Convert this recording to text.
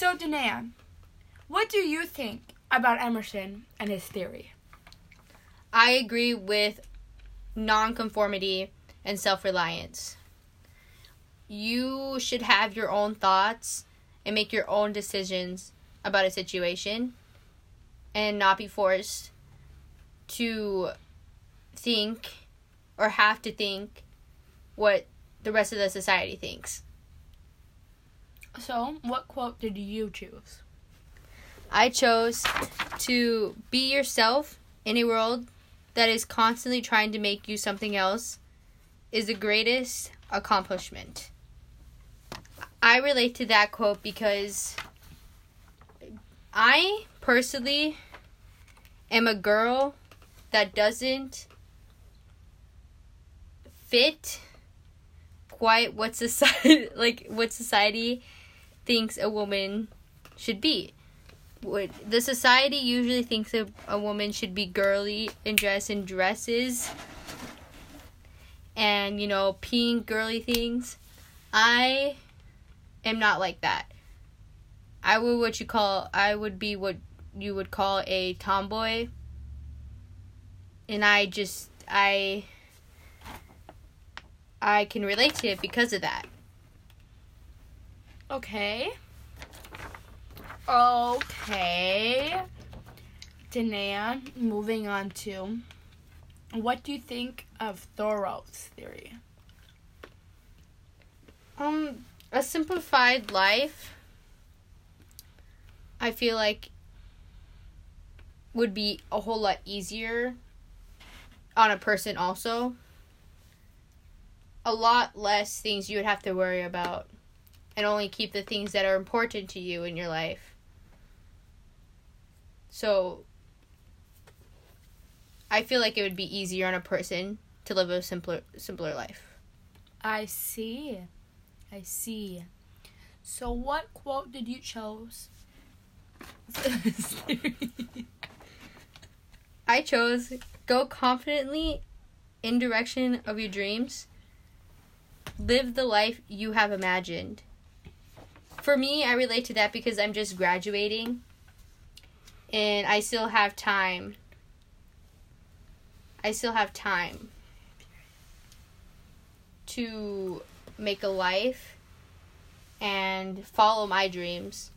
So, Danae, what do you think about Emerson and his theory? I agree with nonconformity and self-reliance. You should have your own thoughts and make your own decisions about a situation and not be forced to think or have to think what the rest of the society thinks. So, what quote did you choose? I chose to be yourself in a world that is constantly trying to make you something else is the greatest accomplishment. I relate to that quote because I personally am a girl that doesn't fit quite what society thinks a woman should be. The society usually thinks a woman should be girly and dressed in dresses and, pink, girly things. I am not like that. I would be what you would call a tomboy. And I can relate to it because of that. Okay. Danae, moving on to, what do you think of Thoreau's theory? A simplified life, I feel like, would be a whole lot easier on a person also. A lot less things you would have to worry about, and only keep the things that are important to you in your life. So, I feel like it would be easier on a person to live a simpler life. I see. So, what quote did you choose? I chose, go confidently in direction of your dreams. Live the life you have imagined. For me, I relate to that because I'm just graduating. And I still have time. To make a life and follow my dreams.